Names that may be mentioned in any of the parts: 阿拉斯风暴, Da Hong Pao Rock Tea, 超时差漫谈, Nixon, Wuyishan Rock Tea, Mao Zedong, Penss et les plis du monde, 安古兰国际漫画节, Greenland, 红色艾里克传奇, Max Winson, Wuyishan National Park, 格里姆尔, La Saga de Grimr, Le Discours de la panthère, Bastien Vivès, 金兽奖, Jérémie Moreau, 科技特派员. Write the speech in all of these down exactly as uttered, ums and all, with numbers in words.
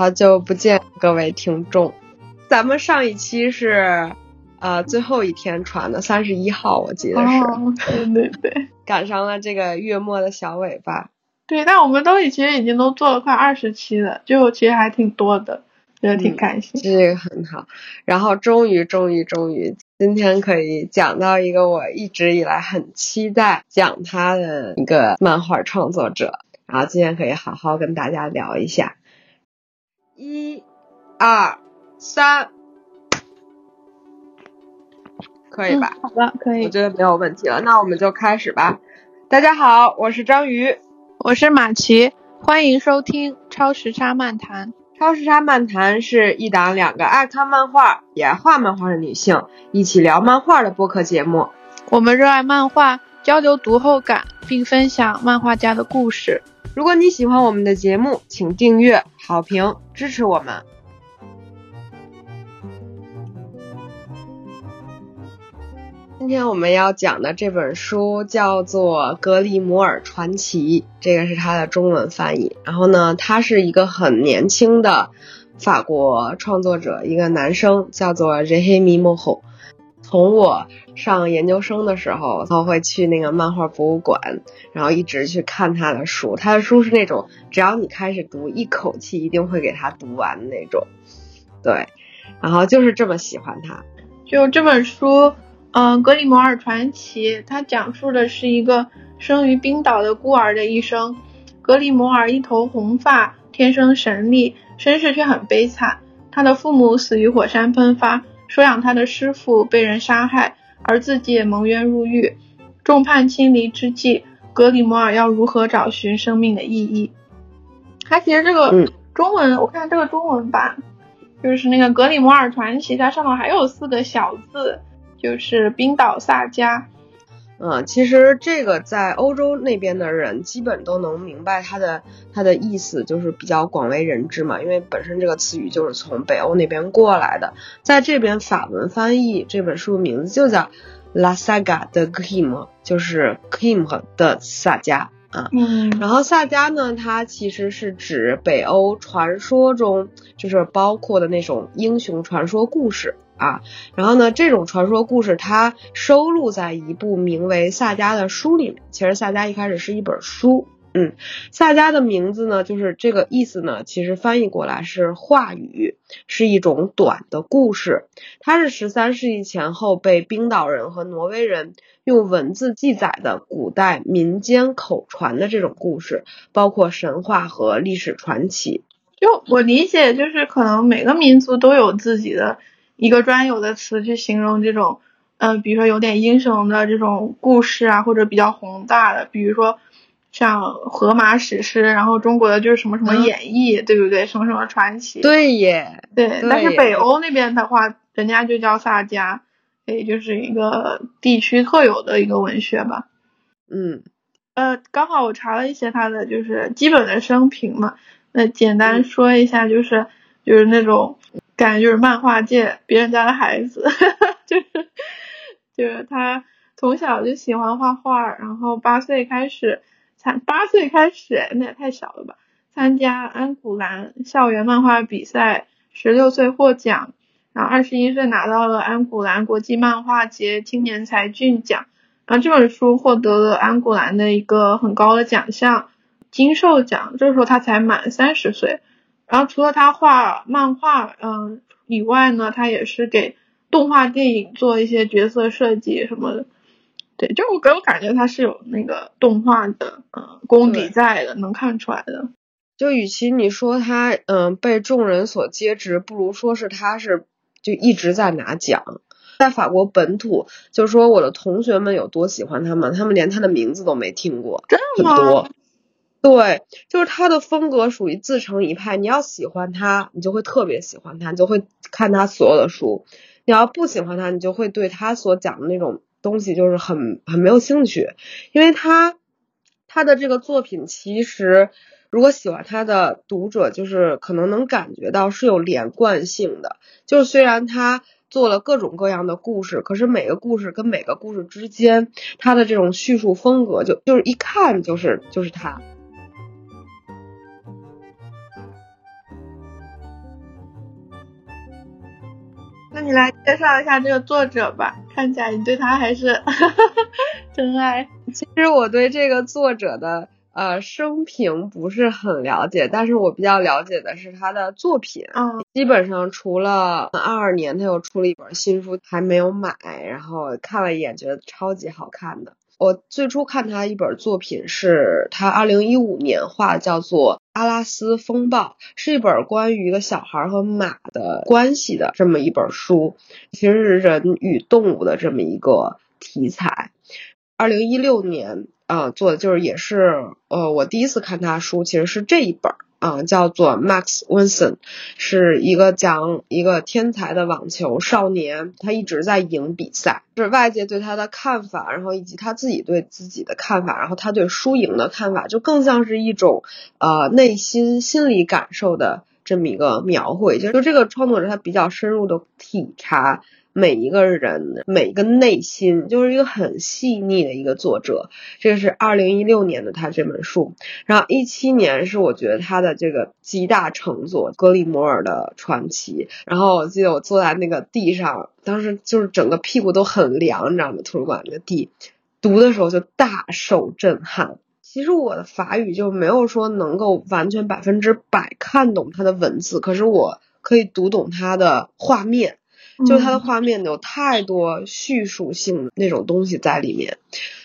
好久不见各位听众，咱们上一期是呃最后一天传的三十一号，我记得是、哦、对对对，赶上了这个月末的小尾巴。对，但我们都其实已经都做了快二十期了，就其实还挺多的，觉得挺开心、嗯、这个很好。然后终于终于终于今天可以讲到一个我一直以来很期待讲他的一个漫画创作者，然后今天可以好好跟大家聊一下。一二三，可以吧、嗯、好的，可以，我觉得没有问题了，那我们就开始吧。大家好，我是章鱼。我是马奇，欢迎收听超时差漫谈。超时差漫谈是一档两个爱看漫画也画漫画的女性一起聊漫画的播客节目。我们热爱漫画，交流读后感，并分享漫画家的故事。如果你喜欢我们的节目，请订阅、好评，支持我们。今天我们要讲的这本书叫做《格里摩尔传奇》，这个是它的中文翻译。然后呢，他是一个很年轻的法国创作者，一个男生叫做 Jérémie Moreau。从我上研究生的时候，他会去那个漫画博物馆，然后一直去看他的书。他的书是那种只要你开始读，一口气一定会给他读完那种。对，然后就是这么喜欢他。就这本书，嗯、呃，《格里摩尔传奇》，它讲述的是一个生于冰岛的孤儿的一生。格里摩尔一头红发，天生神力，身世却很悲惨。他的父母死于火山喷发。收养他的师傅被人杀害，而自己也蒙冤入狱。众叛亲离之际，格里摩尔要如何找寻生命的意义？他其实这个中文、嗯、我看这个中文版就是那个《格里摩尔传奇》，它上头还有四个小字，就是冰岛萨迦。嗯，其实这个在欧洲那边的人基本都能明白它的它的意思，就是比较广为人知嘛，因为本身这个词语就是从北欧那边过来的。在这边法文翻译这本书名字就叫 La Saga de Grimr， 就是 Grimr 的萨迦啊。嗯，然后萨迦呢，它其实是指北欧传说中就是包括的那种英雄传说故事啊，然后呢，这种传说故事它收录在一部名为《萨迦》的书里面。其实《萨迦》一开始是一本书，嗯，《萨迦》的名字呢，就是这个意思呢，其实翻译过来是话语，是一种短的故事。它是十三世纪前后被冰岛人和挪威人用文字记载的古代民间口传的这种故事，包括神话和历史传奇。就我理解，就是可能每个民族都有自己的一个专有的词去形容这种，嗯、呃，比如说有点英雄的这种故事啊，或者比较宏大的，比如说像荷马史诗，然后中国的就是什么什么演义，嗯、对不对？什么什么传奇。对耶。对，对，但是北欧那边的话，人家就叫萨迦，也就是一个地区特有的一个文学吧。嗯，呃，刚好我查了一些他的就是基本的生平嘛，那简单说一下，就是、嗯、就是那种。感觉就是漫画界别人家的孩子，就是就是他从小就喜欢画画，然后八岁开始参八岁开始那也太小了吧，参加安古兰校园漫画比赛，十六岁获奖，然后二十一岁拿到了安古兰国际漫画节青年才俊奖，然后这本书获得了安古兰的一个很高的奖项金兽奖，这时候他才满三十岁。然后除了他画漫画嗯以外呢，他也是给动画电影做一些角色设计什么的。对，就我给我感觉他是有那个动画的呃功底在的，能看出来的。就与其你说他嗯、呃、被众人所皆知，不如说是他是就一直在拿奖。在法国本土，就是说我的同学们有多喜欢他们，他们连他的名字都没听过。真的吗？很多。对，就是他的风格属于自成一派，你要喜欢他你就会特别喜欢他，你就会看他所有的书，你要不喜欢他你就会对他所讲的那种东西就是很很没有兴趣。因为他他的这个作品其实如果喜欢他的读者就是可能能感觉到是有连贯性的，就是虽然他做了各种各样的故事，可是每个故事跟每个故事之间他的这种叙述风格就就是一看就是就是他。你来介绍一下这个作者吧，看起来你对他还是真爱。其实我对这个作者的呃生平不是很了解，但是我比较了解的是他的作品、嗯、基本上除了二二年他又出了一本新书还没有买，然后看了一眼觉得超级好看的。我最初看他一本作品是他二零一五年画，叫做阿拉斯风暴，是一本关于一个小孩和马的关系的这么一本书，其实是人与动物的这么一个题材。二零一六年呃做的就是也是呃我第一次看他书其实是这一本啊、呃、叫做 Max Winson， 是一个讲一个天才的网球少年，他一直在赢比赛，是外界对他的看法，然后以及他自己对自己的看法，然后他对输赢的看法，就更像是一种呃内心心理感受的这么一个描绘。就这个创作者他比较深入的体察每一个人每一个内心，就是一个很细腻的一个作者。这是二零一六年的他这本书，然后一七年是我觉得他的这个集大成作《格里摩尔的传奇》。然后我记得我坐在那个地上，当时就是整个屁股都很凉，你知道吗？图书馆那个地，读的时候就大受震撼。其实我的法语就没有说能够完全百分之百看懂他的文字，可是我可以读懂他的画面，就它的画面有太多叙述性的那种东西在里面。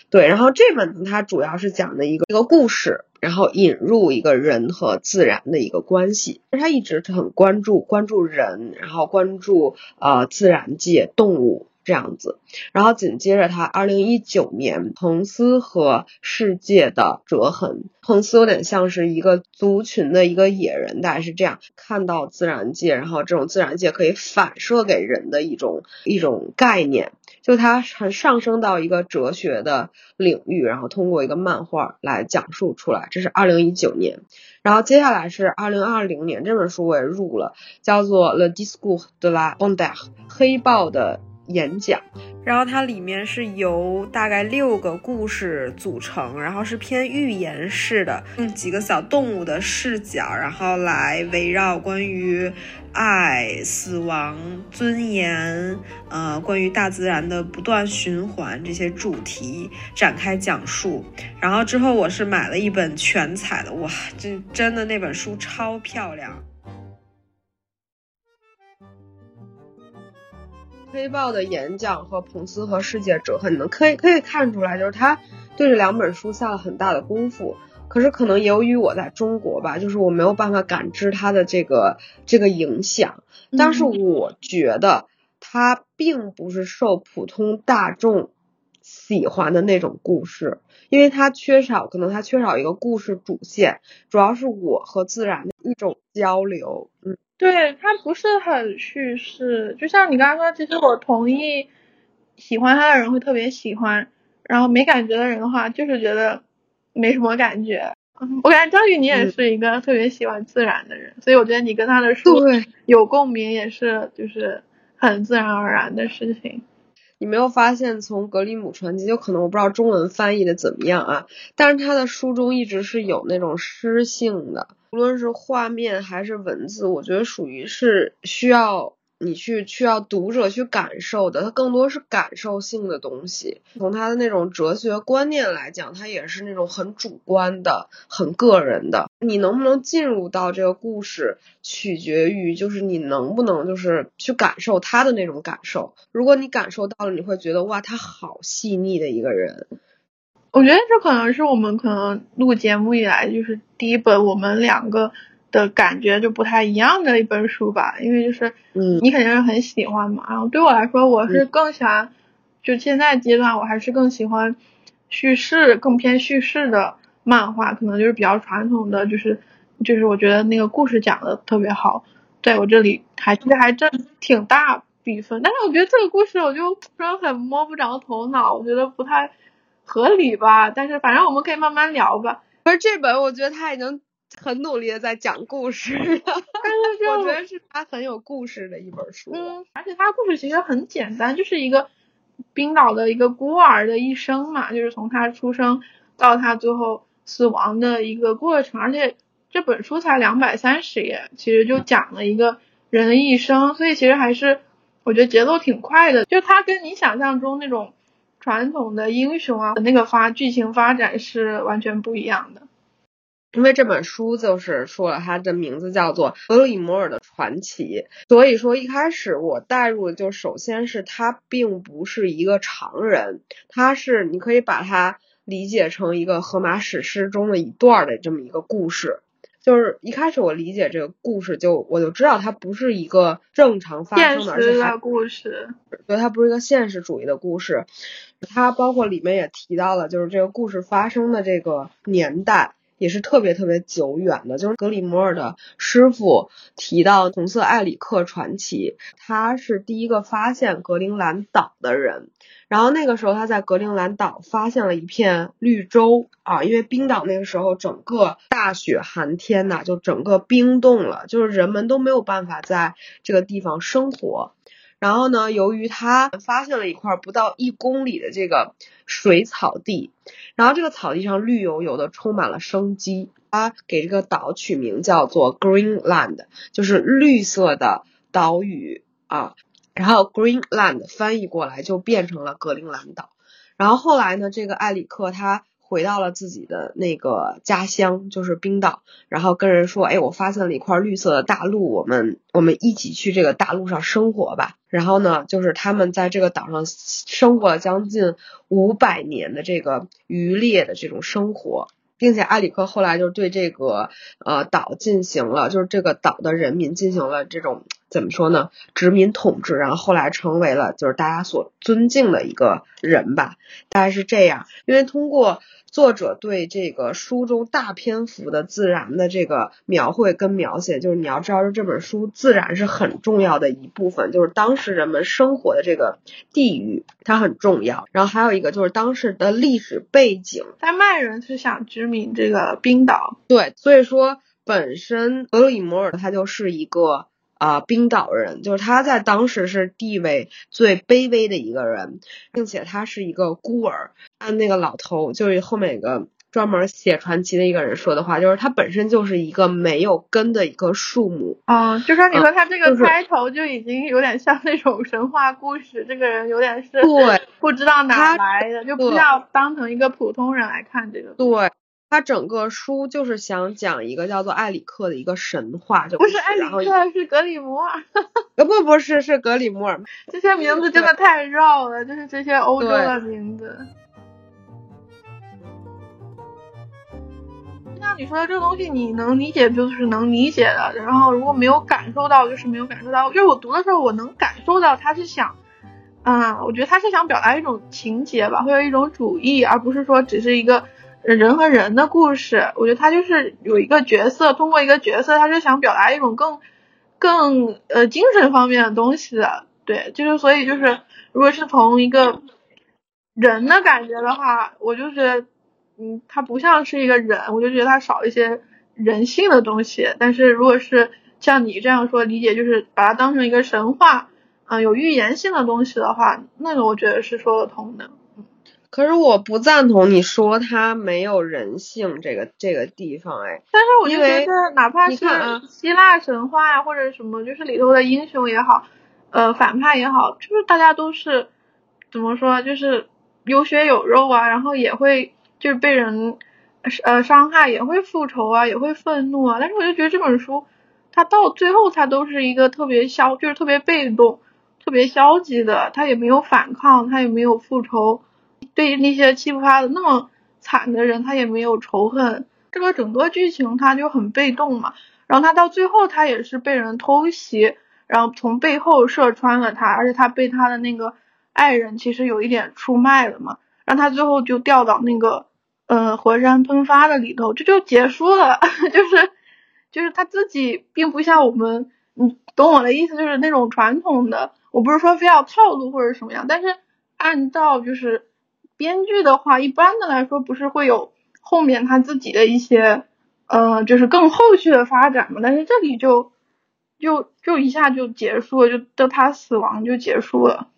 对，然后这本它主要是讲的一个一个故事，然后引入一个人和自然的一个关系。它一直很关注关注人，然后关注呃自然界动物这样子。然后紧接着他二零一九年彭斯和世界的折痕，彭斯有点像是一个族群的一个野人，大概是这样看到自然界，然后这种自然界可以反射给人的一种一种概念，就他很上升到一个哲学的领域，然后通过一个漫画来讲述出来。这是二零一九年。然后接下来是二零二零年，这本书我也入了，叫做 Le Discours de la panthère， 黑豹的演讲。然后它里面是由大概六个故事组成，然后是偏寓言式的，用几个小动物的视角，然后来围绕关于爱、死亡、尊严，呃，关于大自然的不断循环这些主题展开讲述。然后之后我是买了一本全彩的，哇，这真的那本书超漂亮。黑豹的演讲和彭斯和世界折痕，可以可以看出来，就是他对这两本书下了很大的功夫。可是可能由于我在中国吧，就是我没有办法感知他的这个这个影响。但是我觉得他并不是受普通大众喜欢的那种故事，因为他缺少，可能他缺少一个故事主线，主要是我和自然的一种交流。嗯。对，它不是很叙事，就像你刚刚说，其实我同意喜欢它的人会特别喜欢，然后没感觉的人的话就是觉得没什么感觉。我感觉张宇你也是一个特别喜欢自然的人、嗯、所以我觉得你跟他的书有共鸣也是就是很自然而然的事情。你没有发现从格里姆传奇，就可能我不知道中文翻译的怎么样啊，但是他的书中一直是有那种诗性的，无论是画面还是文字，我觉得属于是需要你去需要读者去感受的，它更多是感受性的东西。从他的那种哲学观念来讲，它也是那种很主观的很个人的，你能不能进入到这个故事取决于就是你能不能就是去感受他的那种感受。如果你感受到了，你会觉得哇他好细腻的一个人。我觉得这可能是我们可能录节目以来就是第一本我们两个的感觉就不太一样的一本书吧，因为就是嗯，你肯定是很喜欢嘛，然后对我来说我是更喜欢、嗯、就现在阶段我还是更喜欢叙事，更偏叙事的漫画，可能就是比较传统的，就是就是我觉得那个故事讲的特别好。对，我这里还其实还真挺大比分，但是我觉得这个故事我就真很摸不着头脑，我觉得不太合理吧，但是反正我们可以慢慢聊吧。可是这本我觉得他已经很努力的在讲故事了，但是就我觉得是他很有故事的一本书。嗯，而且他故事其实很简单，就是一个冰岛的一个孤儿的一生嘛，就是从他出生到他最后死亡的一个过程。而且这本书才两百三十页，其实就讲了一个人的一生，所以其实还是我觉得节奏挺快的，就它跟你想象中那种传统的英雄啊那个发剧情发展是完全不一样的。因为这本书就是说了，它的名字叫做《格里摩尔的传奇》，所以说一开始我带入的就首先是他并不是一个常人，他是你可以把它理解成一个荷马史诗中的一段的这么一个故事。就是一开始我理解这个故事就我就知道它不是一个正常发生的而且它故事，对，它不是一个现实主义的故事。它包括里面也提到了，就是这个故事发生的这个年代也是特别特别久远的，就是格里摩尔的师傅提到红色艾里克传奇，他是第一个发现格陵兰岛的人，然后那个时候他在格陵兰岛发现了一片绿洲啊，因为冰岛那个时候整个大雪寒天呐、啊，就整个冰冻了，就是人们都没有办法在这个地方生活。然后呢，由于他发现了一块不到一公里的这个水草地，然后这个草地上绿油油的充满了生机，他给这个岛取名叫做 Greenland， 就是绿色的岛屿啊。然后 Greenland 翻译过来就变成了格陵兰岛。然后后来呢，这个艾里克他回到了自己的那个家乡，就是冰岛，然后跟人说，哎，我发现了一块绿色的大陆，我们我们一起去这个大陆上生活吧。然后呢，就是他们在这个岛上生活了将近五百年的这个渔猎的这种生活，并且艾里克后来就对这个呃岛进行了，就是这个岛的人民进行了这种怎么说呢，殖民统治，然后后来成为了就是大家所尊敬的一个人吧，大概是这样。因为通过作者对这个书中大篇幅的自然的这个描绘跟描写，就是你要知道这本书自然是很重要的一部分，就是当时人们生活的这个地域它很重要，然后还有一个就是当时的历史背景，丹麦人是想殖民这个冰岛，对，所以说本身格里摩尔他就是一个啊、呃，冰岛人，就是他在当时是地位最卑微的一个人，并且他是一个孤儿。按那个老头，就是后面有个专门写传奇的一个人说的话，就是他本身就是一个没有根的一棵树木。哦，就说你说他这个开头就已经有点像那种神话故事，嗯，这个人有点是不知道哪来的，就不要当成一个普通人来看这个。对。他整个书就是想讲一个叫做艾里克的一个神话，就不是艾里克，是格里摩尔不不是是格里摩尔，这些名字真的太绕了，就是这些欧洲的名字。像你说的这个东西你能理解就是能理解的，然后如果没有感受到就是没有感受到，因为我读的时候我能感受到他是想嗯，我觉得他是想表达一种情节吧，或者一种主义，而不是说只是一个人和人的故事。我觉得他就是有一个角色，通过一个角色他是想表达一种更更呃精神方面的东西的，对，就是所以就是如果是从一个人的感觉的话，我就是嗯他不像是一个人，我就觉得他少一些人性的东西，但是如果是像你这样说理解就是把它当成一个神话啊、呃、有预言性的东西的话，那个我觉得是说得通的。可是我不赞同你说他没有人性这个这个地方哎，但是我就觉得哪怕是希腊神话呀、啊、或者什么，就是里头的英雄也好，呃反派也好，就是大家都是怎么说，就是有血有肉啊，然后也会就是被人呃伤害，也会复仇啊，也会愤怒啊，但是我就觉得这本书它到最后它都是一个特别消，就是特别被动、特别消极的，它也没有反抗，它也没有复仇。对于那些欺负他的那么惨的人他也没有仇恨，这个整个剧情他就很被动嘛，然后他到最后他也是被人偷袭，然后从背后射穿了他，而且他被他的那个爱人其实有一点出卖了嘛，让他最后就掉到那个呃火山喷发的里头，这就结束了就是就是他自己并不像我们，你懂我的意思，就是那种传统的，我不是说非要套路或者什么样，但是按照就是编剧的话一般的来说不是会有后面他自己的一些呃就是更后续的发展嘛，但是这里就就就一下就结束了，就就他死亡就结束了。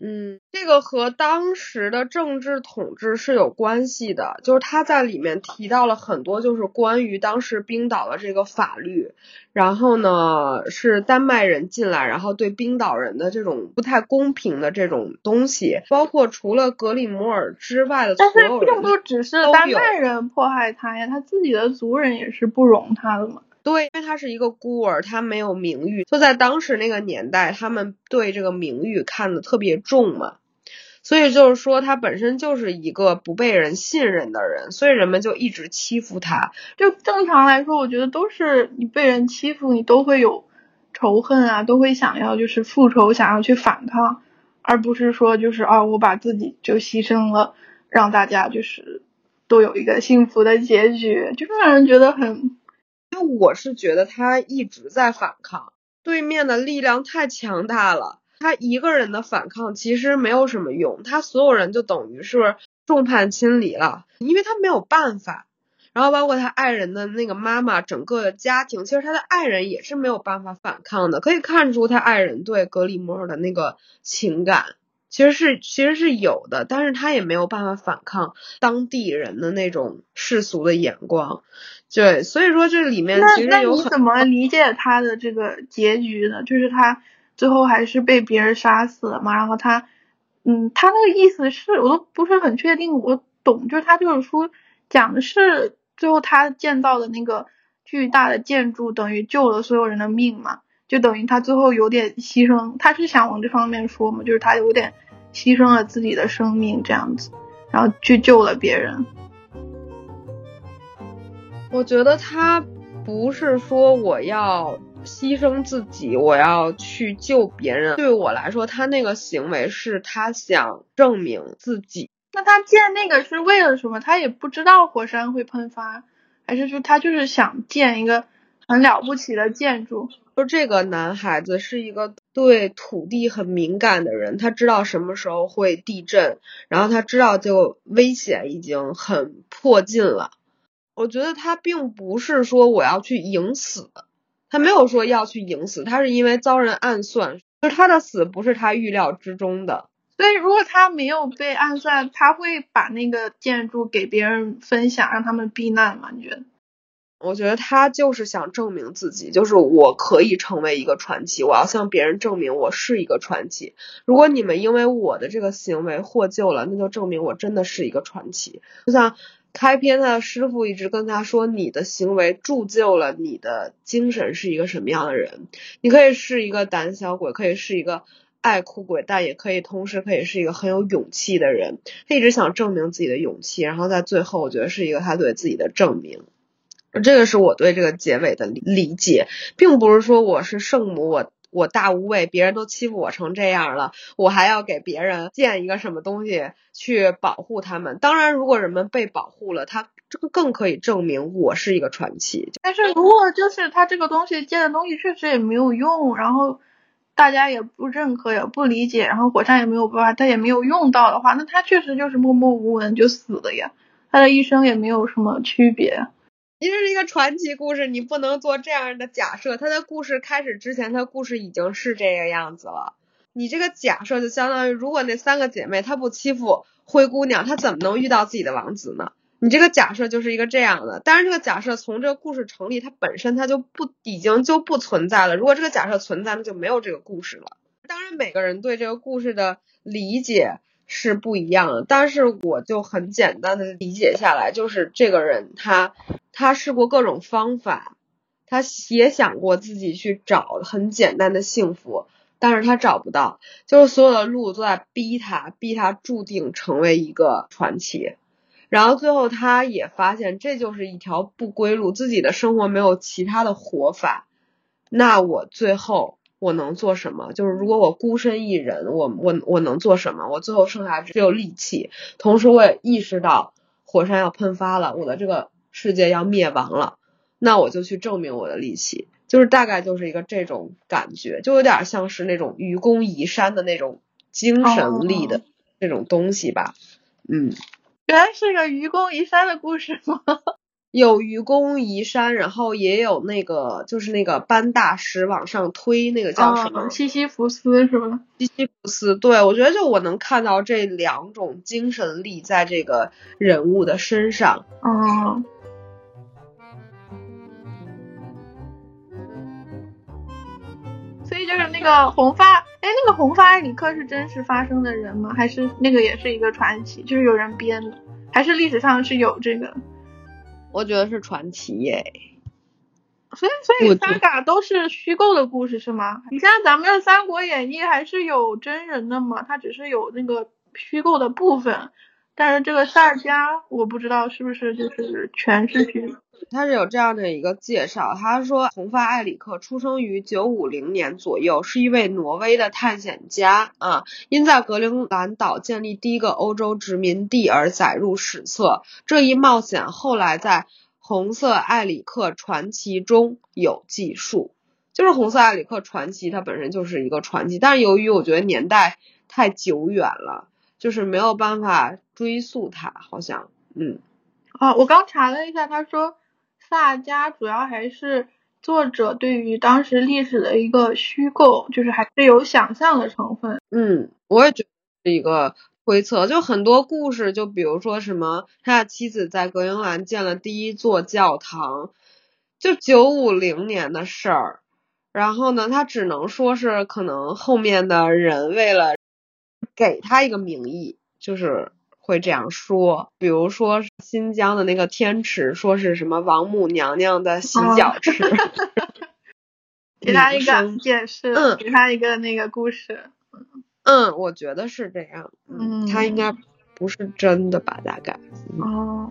嗯，这个和当时的政治统治是有关系的，就是他在里面提到了很多就是关于当时冰岛的这个法律，然后呢是丹麦人进来然后对冰岛人的这种不太公平的这种东西，包括除了格里摩尔之外的所有人，但是并不只是丹麦人迫害他呀，他自己的族人也是不容他的嘛。对，因为他是一个孤儿，他没有名誉，就在当时那个年代他们对这个名誉看得特别重嘛，所以就是说他本身就是一个不被人信任的人，所以人们就一直欺负他。就正常来说我觉得都是你被人欺负你都会有仇恨啊，都会想要就是复仇，想要去反抗，而不是说就是啊我把自己就牺牲了让大家就是都有一个幸福的结局，就让人觉得很。我是觉得他一直在反抗，对面的力量太强大了，他一个人的反抗其实没有什么用，他所有人就等于是众叛亲离了，因为他没有办法。然后包括他爱人的那个妈妈，整个的家庭，其实他的爱人也是没有办法反抗的，可以看出他爱人对格里摩尔的那个情感其实是其实是有的，但是他也没有办法反抗当地人的那种世俗的眼光。对，所以说这里面其实有很。那你怎么理解他的这个结局呢？就是他最后还是被别人杀死了嘛，然后他嗯他那个意思是我都不是很确定我懂，就是他这本书讲的是最后他建造的那个巨大的建筑等于救了所有人的命嘛，就等于他最后有点牺牲，他是想往这方面说嘛，就是他有点牺牲了自己的生命这样子，然后去救了别人。我觉得他不是说我要牺牲自己我要去救别人，对我来说他那个行为是他想证明自己。那他建那个是为了什么？他也不知道火山会喷发，还是说他就是想建一个很了不起的建筑？就这个男孩子是一个对土地很敏感的人，他知道什么时候会地震，然后他知道就危险已经很迫近了。我觉得他并不是说我要去迎死，他没有说要去迎死，他是因为遭人暗算，就是他的死不是他预料之中的。所以如果他没有被暗算，他会把那个建筑给别人分享让他们避难吗？你觉得？我觉得他就是想证明自己，就是我可以成为一个传奇，我要向别人证明我是一个传奇，如果你们因为我的这个行为获救了，那就证明我真的是一个传奇。就像开篇他的师傅一直跟他说，你的行为铸就了你的精神是一个什么样的人，你可以是一个胆小鬼，可以是一个爱哭鬼，但也可以同时可以是一个很有勇气的人。他一直想证明自己的勇气，然后在最后我觉得是一个他对自己的证明。这个是我对这个结尾的理解，并不是说我是圣母，我我大无畏，别人都欺负我成这样了，我还要给别人建一个什么东西去保护他们。当然如果人们被保护了，他这个更可以证明我是一个传奇。但是如果就是他这个东西建的东西确实也没有用，然后大家也不认可也不理解，然后火山也没有办法，他也没有用到的话，那他确实就是默默无闻就死了呀，他的一生也没有什么区别。其实是一个传奇故事，你不能做这样的假设，他的故事开始之前他故事已经是这个样子了，你这个假设就相当于如果那三个姐妹她不欺负灰姑娘，她怎么能遇到自己的王子呢？你这个假设就是一个这样的，但是这个假设从这个故事成立它本身它就不已经就不存在了，如果这个假设存在那就没有这个故事了。当然每个人对这个故事的理解是不一样的，但是我就很简单的理解下来，就是这个人他他试过各种方法，他也想过自己去找很简单的幸福，但是他找不到，就是所有的路都在逼他，逼他注定成为一个传奇。然后最后他也发现这就是一条不归路，自己的生活没有其他的活法，那我最后我能做什么？就是如果我孤身一人，我我我能做什么？我最后剩下只有力气。同时我也意识到火山要喷发了，我的这个世界要灭亡了，那我就去证明我的力气，就是大概就是一个这种感觉，就有点像是那种愚公移山的那种精神力的这种东西吧。嗯，原来是个愚公移山的故事吗？有愚公移山，然后也有那个就是那个搬大石往上推，那个叫什么？西西弗斯是吧？西西弗斯，对，我觉得就我能看到这两种精神力在这个人物的身上。哦。所以就是那个红发，哎，那个红发埃里克是真实发生的人吗？还是那个也是一个传奇，就是有人编的？还是历史上是有这个？我觉得是传奇耶，所以所以Saga都是虚构的故事是吗？你看咱们的《三国演义》还是有真人的嘛，它只是有那个虚构的部分，但是这个萨迦我不知道是不是就是全是虚构。他是有这样的一个介绍，他说红发埃里克出生于九五零年左右，是一位挪威的探险家啊，因在格陵兰岛建立第一个欧洲殖民地而载入史册。这一冒险后来在红色埃里克传奇中有记述，就是红色埃里克传奇它本身就是一个传奇，但是由于我觉得年代太久远了，就是没有办法追溯它，好像嗯啊，我刚查了一下，他说萨迦主要还是作者对于当时历史的一个虚构，就是还是有想象的成分。嗯，我也觉得是一个推测，就很多故事，就比如说什么他的妻子在格陵兰建了第一座教堂，就九五零年的事儿。然后呢，他只能说是可能后面的人为了给他一个名义，就是。会这样说，比如说新疆的那个天池，说是什么王母娘娘的洗脚池，哦、给他一个解释、嗯，给他一个那个故事。嗯，我觉得是这样。嗯，他应该不是真的吧？大概。嗯、哦。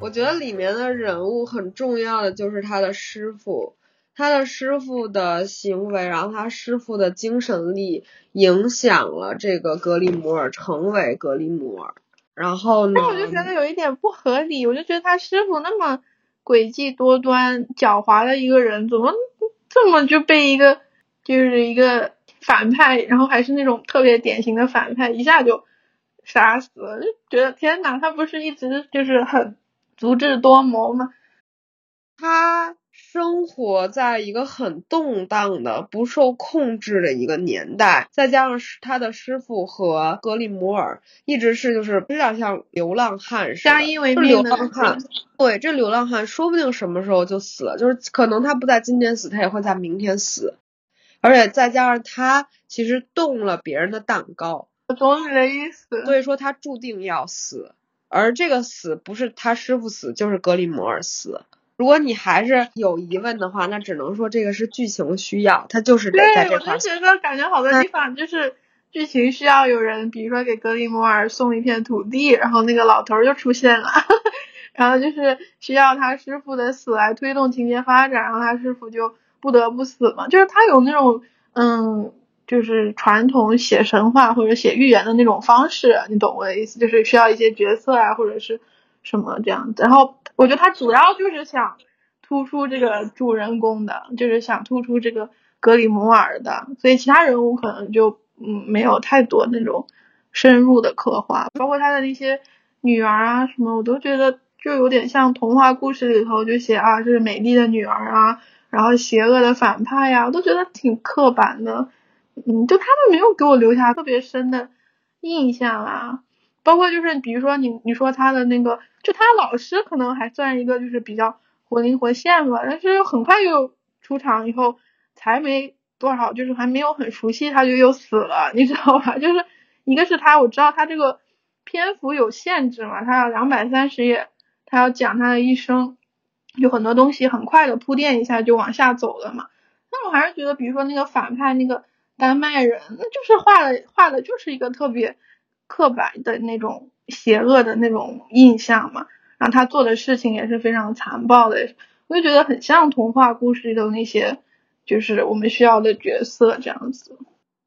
我觉得里面的人物很重要的就是他的师傅。他的师父的行为，然后他师父的精神力影响了这个格里姆尔成为格里姆尔。然后呢，但我就觉得有一点不合理，我就觉得他师父那么诡计多端狡猾的一个人，怎么这么就被一个就是一个反派，然后还是那种特别典型的反派一下就杀死了，就觉得天哪，他不是一直就是很足智多谋吗？他生活在一个很动荡的不受控制的一个年代，再加上他的师父和格里姆尔一直是就是比较像流浪汉似的，相依为命的流浪汉。对，这流浪汉说不定什么时候就死了，就是可能他不在今天死，他也会在明天死，而且再加上他其实动了别人的蛋糕，我懂你的意思，所以说他注定要死，而这个死不是他师父死，就是格里姆尔死。如果你还是有疑问的话，那只能说这个是剧情需要，它就是得在这块。对，我就觉得感觉好多地方就是剧情需要有人，比如说给格里姆尔送一片土地，然后那个老头就出现了，然后就是需要他师父的死来推动情节发展，然后他师父就不得不死嘛，就是他有那种嗯，就是传统写神话或者写寓言的那种方式，你懂我的意思，就是需要一些角色啊，或者是什么这样子，然后我觉得他主要就是想突出这个主人公的，就是想突出这个格里姆尔的，所以其他人物可能就嗯没有太多那种深入的刻画，包括他的那些女儿啊什么，我都觉得就有点像童话故事里头就写啊，就是美丽的女儿啊，然后邪恶的反派呀、啊，我都觉得挺刻板的，嗯，就他们没有给我留下特别深的印象啊。包括就是比如说你你说他的那个，就他老师可能还算一个就是比较活灵活现吧，但是很快又出场以后才没多少，就是还没有很熟悉他就又死了，你知道吧，就是一个是他，我知道他这个篇幅有限制嘛，他要两百三十页，他要讲他的一生，有很多东西很快的铺垫一下就往下走了嘛。但我还是觉得比如说那个反派那个丹麦人，那就是画的画的就是一个特别刻板的那种邪恶的那种印象嘛，然后他做的事情也是非常残暴的，我就觉得很像童话故事里的那些就是我们需要的角色这样子。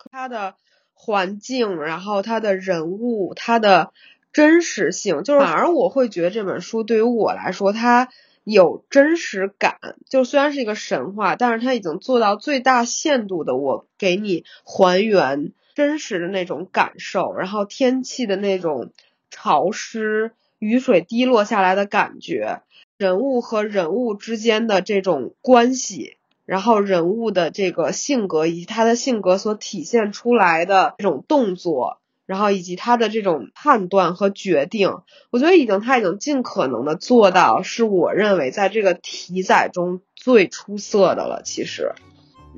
他的环境，然后他的人物，他的真实性，就是反而我会觉得这本书对于我来说它有真实感，就虽然是一个神话，但是它已经做到最大限度的我给你还原真实的那种感受，然后天气的那种潮湿，雨水滴落下来的感觉，人物和人物之间的这种关系，然后人物的这个性格以及他的性格所体现出来的这种动作，然后以及他的这种判断和决定，我觉得已经他已经尽可能的做到，是我认为在这个题材中最出色的了。其实，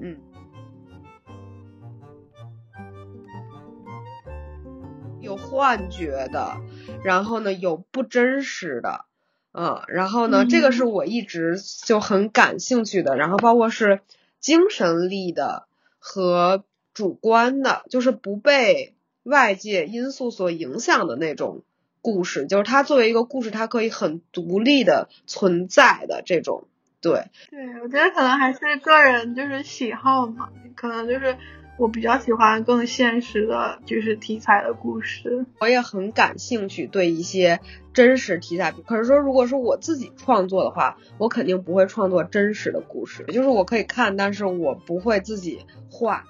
嗯。有幻觉的，然后呢有不真实的，嗯，然后呢这个是我一直就很感兴趣的，然后包括是精神力的和主观的，就是不被外界因素所影响的那种故事，就是它作为一个故事它可以很独立的存在的这种。对对，我觉得可能还是个人就是喜好嘛，可能就是我比较喜欢更现实的就是题材的故事，我也很感兴趣对一些真实题材，可是说如果是我自己创作的话，我肯定不会创作真实的故事，就是我可以看，但是我不会自己画。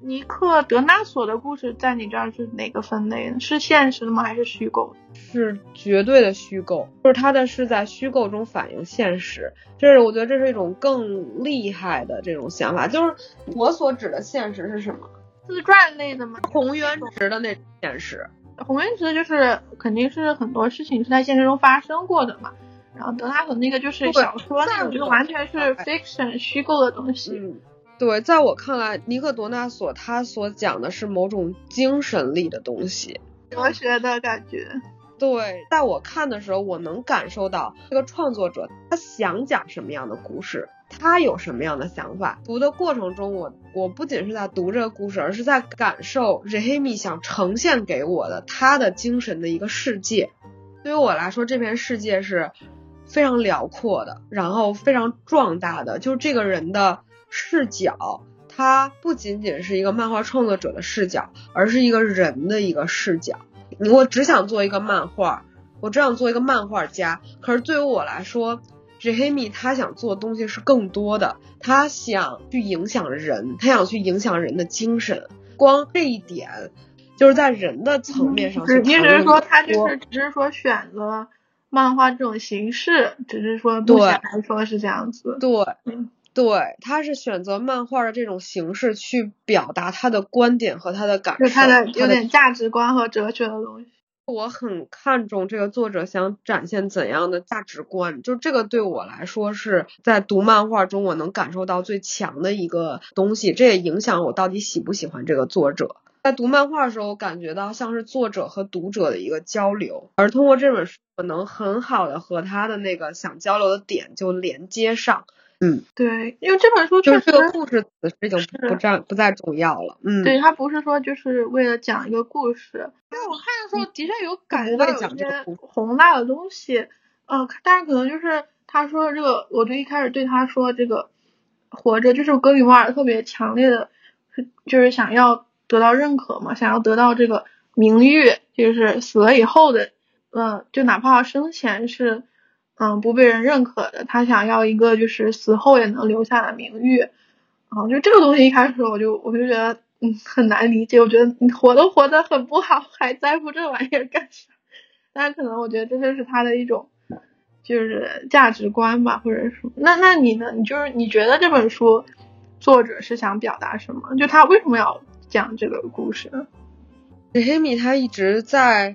尼克德纳索的故事在你这儿是哪个分类呢？是现实的吗？还是虚构？是绝对的虚构，就是它的是在虚构中反映现实，这是我觉得这是一种更厉害的这种想法。就是我所指的现实是什么？自传类的吗？洪渊池的那种现实。洪渊池就是肯定是很多事情是在现实中发生过的嘛，然后德纳索那个就是小说，那我觉得完全是 fiction 虚构的东西。嗯，对，在我看来尼克多纳索他所讲的是某种精神力的东西，哲学的感觉。对，在我看的时候我能感受到这个创作者他想讲什么样的故事，他有什么样的想法。读的过程中我我不仅是在读这个故事，而是在感受 Jérémie 想呈现给我的他的精神的一个世界。对于我来说这片世界是非常辽阔的，然后非常壮大的，就是这个人的视角，它不仅仅是一个漫画创作者的视角，而是一个人的一个视角。我只想做一个漫画，我只想做一个漫画家，可是对于我来说 Jérémie 他想做的东西是更多的，他想去影响人，他想去影响人的精神。光这一点就是在人的层面上，只是说他就是只是说选择漫画这种形式，只是说目前来说是这样子。对、嗯对，他是选择漫画的这种形式去表达他的观点和他的感受，就他的有点价值观和哲学的东西。我很看重这个作者想展现怎样的价值观，就这个对我来说是在读漫画中我能感受到最强的一个东西，这也影响我到底喜不喜欢这个作者。在读漫画的时候，我感觉到像是作者和读者的一个交流，而通过这本书我能很好的和他的那个想交流的点就连接上。嗯，对，因为这本书确实、就是、这个故事此时已经不占不再重要了。嗯，对，它不是说就是为了讲一个故事。因为我看的时候的确有感觉到有些宏大的东西，呃，但是可能就是他说这个，我就一开始对他说这个活着，就是格里莫尔特别强烈的，就是想要得到认可嘛，想要得到这个名誉，就是死了以后的，嗯、呃，就哪怕生前是。嗯，不被人认可的，他想要一个就是死后也能留下的名誉，啊，就这个东西一开始我就我就觉得嗯很难理解，我觉得你活都活得很不好，还在乎这玩意儿干啥？但可能我觉得这就是他的一种就是价值观吧，或者说，那那你呢？你就是你觉得这本书作者是想表达什么？就他为什么要讲这个故事呢？Jérémie他一直在，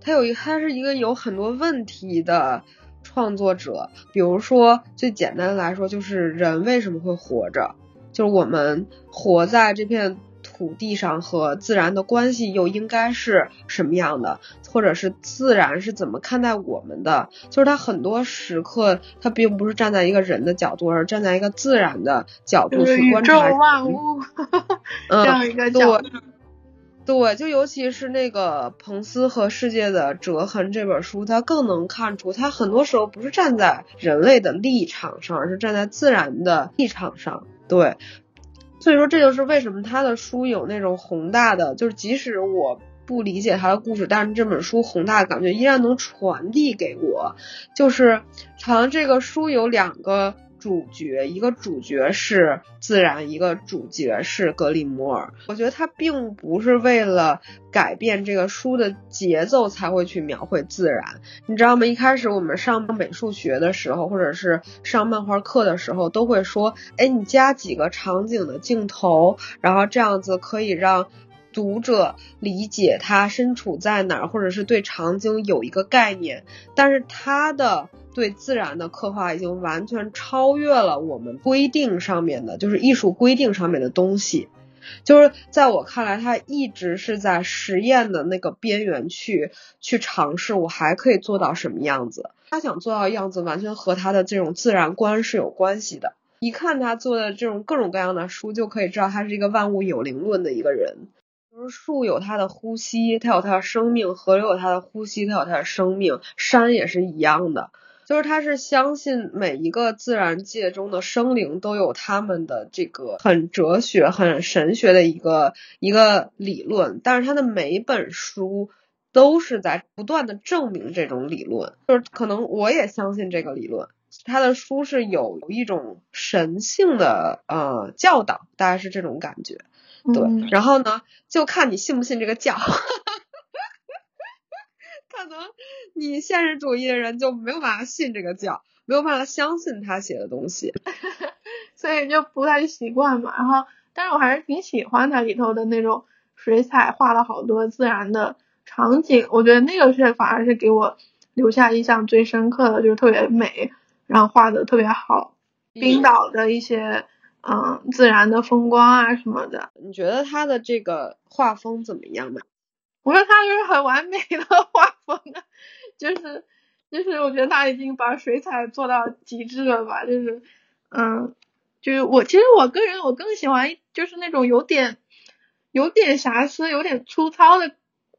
他有一他是一个有很多问题的。创作者，比如说最简单的来说就是人为什么会活着，就是我们活在这片土地上和自然的关系又应该是什么样的，或者是自然是怎么看待我们的，就是他很多时刻他并不是站在一个人的角度，而站在一个自然的角度去观察宇宙万物这样一个角度。嗯，对，就尤其是那个彭斯和世界的折痕这本书，它更能看出它很多时候不是站在人类的立场上，而是站在自然的立场上。对，所以说这就是为什么他的书有那种宏大的，就是即使我不理解他的故事，但是这本书宏大的感觉依然能传递给我。就是好像这个书有两个主角，一个主角是自然，一个主角是格里摩尔。我觉得他并不是为了改变这个书的节奏才会去描绘自然，你知道吗？一开始我们上美术学的时候，或者是上漫画课的时候，都会说，哎，你加几个场景的镜头，然后这样子可以让读者理解他身处在哪儿，或者是对场景有一个概念。但是他的对自然的刻画已经完全超越了我们规定上面的，就是艺术规定上面的东西。就是在我看来，他一直是在实验的那个边缘去去尝试我还可以做到什么样子。他想做到的样子完全和他的这种自然观是有关系的。一看他做的这种各种各样的书，就可以知道他是一个万物有灵论的一个人。树有它的呼吸，它有它的生命，河流有它的呼吸，它有它的生命，山也是一样的。就是他是相信每一个自然界中的生灵都有他们的这个很哲学很神学的一个一个理论，但是他的每一本书都是在不断的证明这种理论。就是可能我也相信这个理论，他的书是有一种神性的呃教导，大概是这种感觉。对，嗯、然后呢，就看你信不信这个教。可能你现实主义的人就没有办法信这个教，没有办法相信他写的东西，所以就不太习惯嘛。然后，但是我还是挺喜欢他里头的那种水彩，画了好多自然的场景。我觉得那个是反而是给我留下印象最深刻的，就是特别美，然后画的特别好。冰岛的一些。嗯，自然的风光啊什么的。你觉得他的这个画风怎么样呢？我觉得他就是很完美的画风的，就是就是我觉得他已经把水彩做到极致了吧，就是嗯，就是我其实我个人我更喜欢就是那种有点有点瑕疵、有点粗糙的，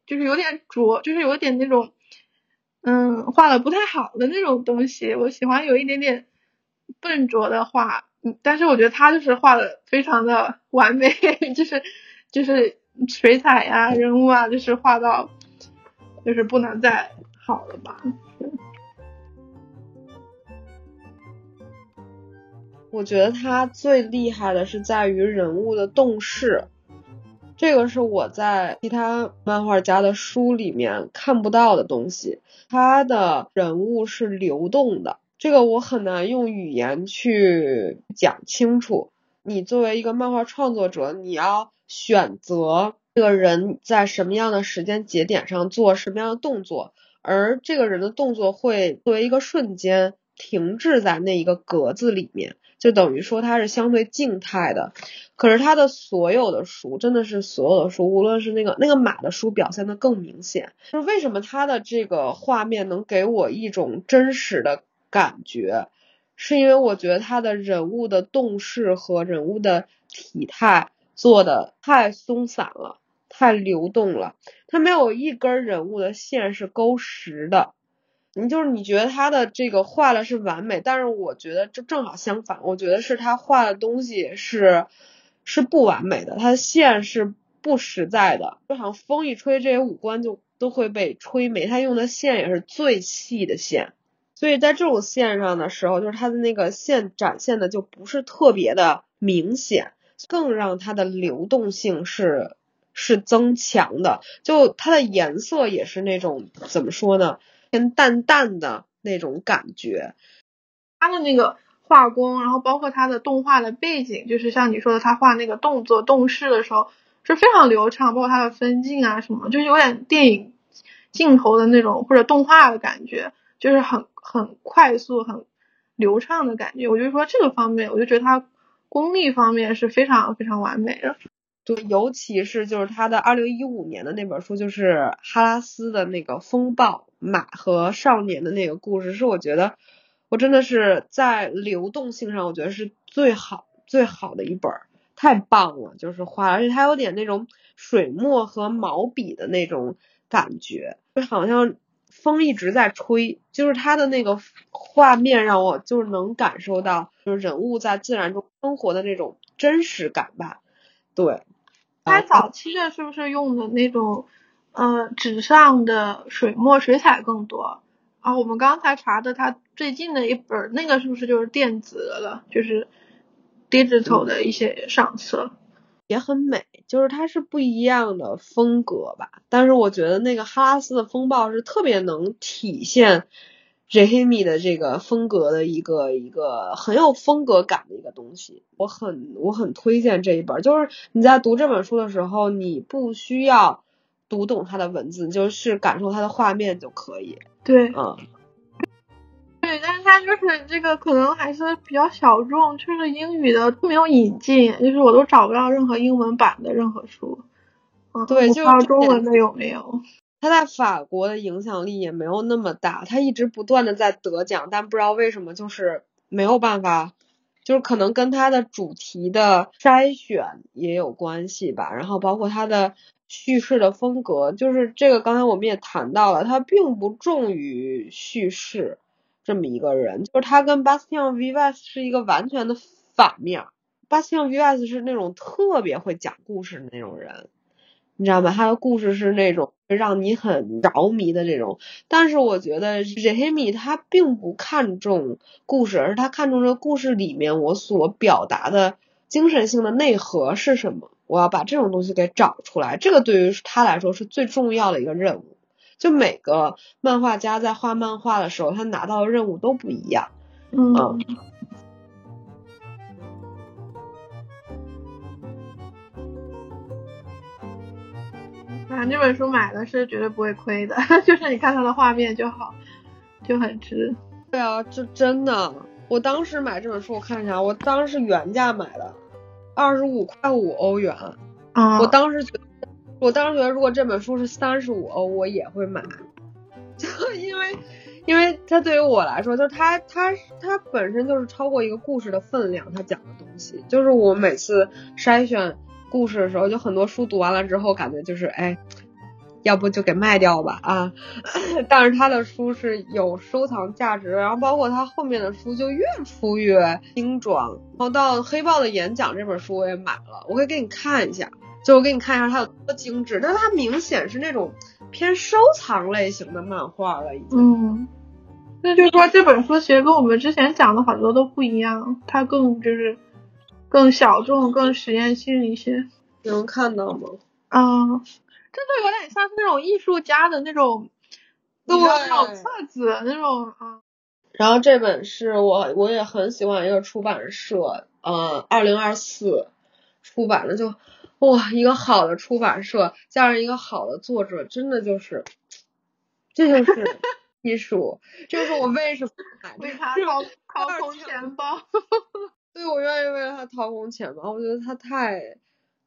就是有点拙，就是有点那种嗯画的不太好的那种东西。我喜欢有一点点笨拙的画。但是我觉得他就是画的非常的完美，就是就是水彩呀、啊、人物啊，就是画到就是不能再好了吧。我觉得他最厉害的是在于人物的动势，这个是我在其他漫画家的书里面看不到的东西。他的人物是流动的，这个我很难用语言去讲清楚。你作为一个漫画创作者，你要选择这个人在什么样的时间节点上做什么样的动作，而这个人的动作会作为一个瞬间停滞在那一个格子里面，就等于说它是相对静态的。可是他的所有的书，真的是所有的书，无论是那个那个马的书表现的更明显。就是为什么他的这个画面能给我一种真实的感觉，是因为我觉得他的人物的动势和人物的体态做的太松散了，太流动了，他没有一根人物的线是勾实的。你就是你觉得他的这个画的是完美，但是我觉得这正好相反，我觉得是他画的东西是是不完美的，他的线是不实在的，就好像风一吹，这些五官就都会被吹没，他用的线也是最细的线。所以在这种线上的时候，就是它的那个线展现的就不是特别的明显，更让它的流动性是是增强的。就它的颜色也是那种怎么说呢，偏淡淡的那种感觉。它的那个画工，然后包括它的动画的背景，就是像你说的，他画那个动作动势的时候是非常流畅，包括它的分镜啊什么，就是有点电影镜头的那种或者动画的感觉，就是很很快速很流畅的感觉。我就说这个方面，我就觉得它功力方面是非常非常完美的。对，尤其是就是他的二零一五年的那本书，就是哈拉斯的那个风暴马和少年的那个故事，是我觉得我真的是在流动性上我觉得是最好最好的一本，太棒了，就是画，而且它有点那种水墨和毛笔的那种感觉，就好像风一直在吹，就是他的那个画面让我就是能感受到就是人物在自然中生活的那种真实感吧。对，他早期的是不是用的那种呃纸上的水墨水彩更多，啊、哦，我们刚才查的他最近的一本，那个是不是就是电子了，就是 digital 的一些上册、嗯、也很美，就是它是不一样的风格吧。但是我觉得那个哈拉斯的风暴是特别能体现 Jérémie 的这个风格的一个一个很有风格感的一个东西，我很我很推荐这一本。就是你在读这本书的时候，你不需要读懂它的文字，就是感受它的画面就可以。对，嗯，对，但是它就是这个可能还是比较小众，就是英语的没有引进，就是我都找不到任何英文版的任何书。嗯，对，就不知道中文的有没有。它在法国的影响力也没有那么大，它一直不断的在得奖，但不知道为什么就是没有办法，就是可能跟它的主题的筛选也有关系吧，然后包括它的叙事的风格，就是这个刚才我们也谈到了，他并不重于叙事这么一个人，就是他跟 Bastien Vivès 是一个完全的反面。 Bastien Vivès 是那种特别会讲故事的那种人，你知道吗？他的故事是那种让你很着迷的这种，但是我觉得 Jérémie 他并不看重故事，而是他看重这故事里面我所表达的精神性的内核是什么，我要把这种东西给找出来，这个对于他来说是最重要的一个任务。就每个漫画家在画漫画的时候，他拿到的任务都不一样。嗯，嗯，啊，这本书买的是绝对不会亏的，就是你看它的画面就好，就很值。对啊，这真的，我当时买这本书，我看一下，我当时原价买的。二十五块五欧元，啊、我当时觉得，我当时觉得如果这本书是三十五欧，我也会买，就因为，因为它对于我来说，就是它它它本身就是超过一个故事的分量，它讲的东西，就是我每次筛选故事的时候，就很多书读完了之后，感觉就是哎，要不就给卖掉吧啊，但是它的书是有收藏价值，然后包括它后面的书就越出越精装，然后到黑豹的演讲这本书我也买了，我可以给你看一下，就我给你看一下它有多精致，但是它明显是那种偏收藏类型的漫画了已经。嗯，那就是说这本书其实跟我们之前讲的好多都不一样，它更就是更小众，更实验性一些。你能看到吗？啊。这就有点像那种艺术家的那种，对，那种册子那种啊。然后这本是我我也很喜欢一个出版社，呃，二零二四出版的，就哇，一个好的出版社加上一个好的作者，真的就是，这就是艺术，这就是我为什么买为他掏掏空钱包。对，我愿意为了他掏空钱包，我觉得他太。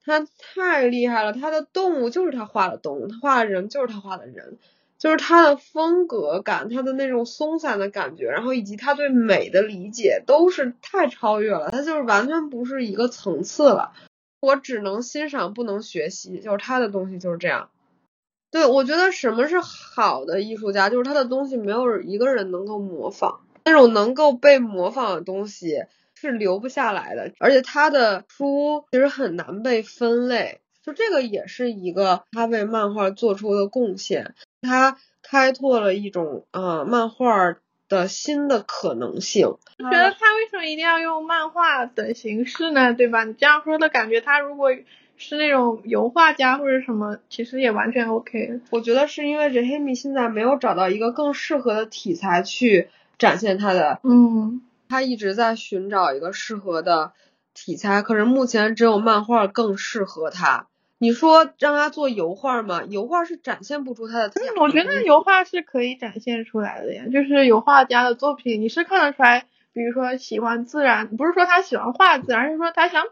他太厉害了，他的动物就是他画的动物，他画的人就是他画的人，就是他的风格感，他的那种松散的感觉，然后以及他对美的理解都是太超越了，他就是完全不是一个层次了，我只能欣赏不能学习，就是他的东西就是这样。对，我觉得什么是好的艺术家，就是他的东西没有一个人能够模仿，那种能够被模仿的东西是留不下来的，而且他的书其实很难被分类，就这个也是一个他为漫画做出的贡献，他开拓了一种啊、呃、漫画的新的可能性。我觉得他为什么一定要用漫画的形式呢？对吧？你这样说的感觉，他如果是那种油画家或者什么，其实也完全 OK。我觉得是因为Jérémie现在没有找到一个更适合的题材去展现他的嗯。他一直在寻找一个适合的题材，可是目前只有漫画更适合他。你说让他做油画吗？油画是展现不出他的、嗯、我觉得油画是可以展现出来的呀，就是油画家的作品你是看得出来，比如说喜欢自然，不是说他喜欢画自然，而是说他想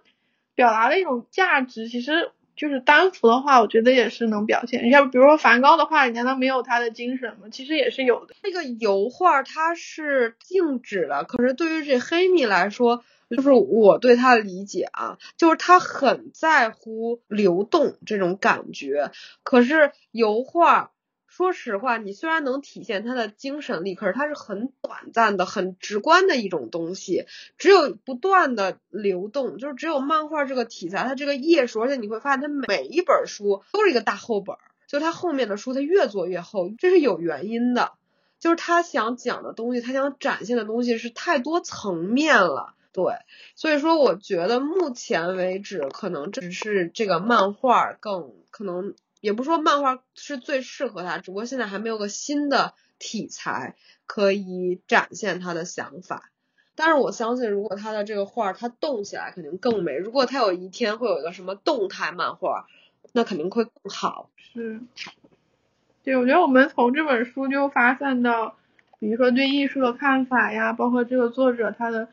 表达的一种价值，其实就是单幅的话我觉得也是能表现，像比如说梵高的话，你难道没有他的精神吗？其实也是有的。这个油画它是静止的，可是对于这黑米来说，就是我对他的理解啊，就是他很在乎流动这种感觉，可是油画说实话你虽然能体现他的精神力，可是它是很短暂的很直观的一种东西，只有不断的流动，就是只有漫画这个题材它这个页数，而且你会发现它每一本书都是一个大厚本，就它后面的书它越做越厚，这是有原因的，就是他想讲的东西，他想展现的东西是太多层面了。对，所以说我觉得目前为止可能只是这个漫画更可能也不说漫画是最适合他，只不过现在还没有个新的题材可以展现他的想法。但是我相信如果他的这个画他动起来肯定更美，如果他有一天会有一个什么动态漫画那肯定会更好。是，对，我觉得我们从这本书就发散到比如说对艺术的看法呀，包括这个作者他的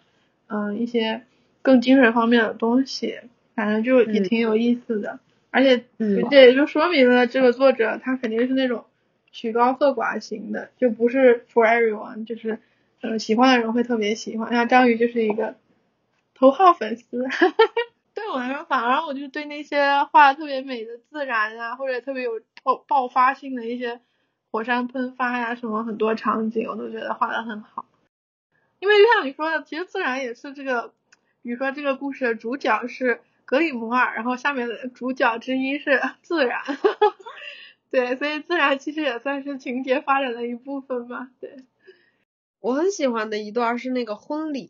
嗯，一些更精神方面的东西，反正就也挺有意思的。嗯、而且这也就说明了这个作者他肯定是那种曲高和寡型的，就不是 for everyone， 就是嗯、呃、喜欢的人会特别喜欢。像章鱼就是一个头号粉丝，对我来说反而我就对那些画特别美的自然啊，或者特别有爆爆发性的一些火山喷发呀、啊，什么很多场景我都觉得画得很好。因为就像你说的，其实自然也是这个，比如说这个故事的主角是格里摩尔，然后下面的主角之一是自然，对，所以自然其实也算是情节发展的一部分吧。对，我很喜欢的一段是那个婚礼，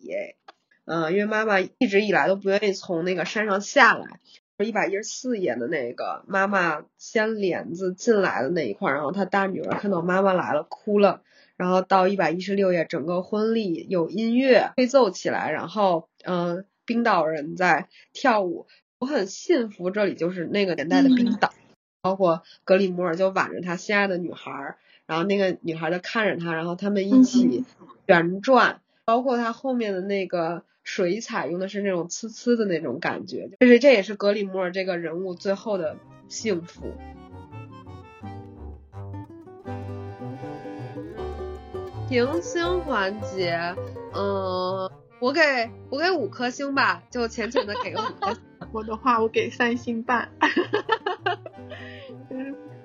嗯、呃，因为妈妈一直以来都不愿意从那个山上下来，一百一十四页的那个妈妈掀帘子进来的那一块，然后她大女儿看到妈妈来了哭了。然后到一百一十六页，整个婚礼有音乐吹奏起来，然后嗯、呃，冰岛人在跳舞，我很信服这里就是那个年代的冰岛，嗯、包括格里摩尔就挽着他心爱的女孩，然后那个女孩就看着他，然后他们一起旋转，嗯、包括他后面的那个水彩用的是那种呲呲的那种感觉，就是这也是格里摩尔这个人物最后的幸福。评星环节，嗯，我给我给五颗星吧，就浅浅的给个五颗星。我的话，我给三星半，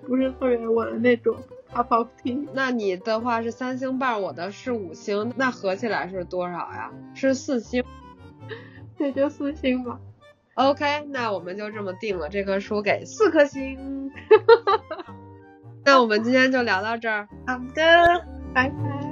不是特别我的那种 up of tea。那你的话是三星半，我的是五星，那合起来是多少呀？是四星。对，就四星吧。OK， 那我们就这么定了，这棵书给四颗星。那我们今天就聊到这儿。好的。拜拜。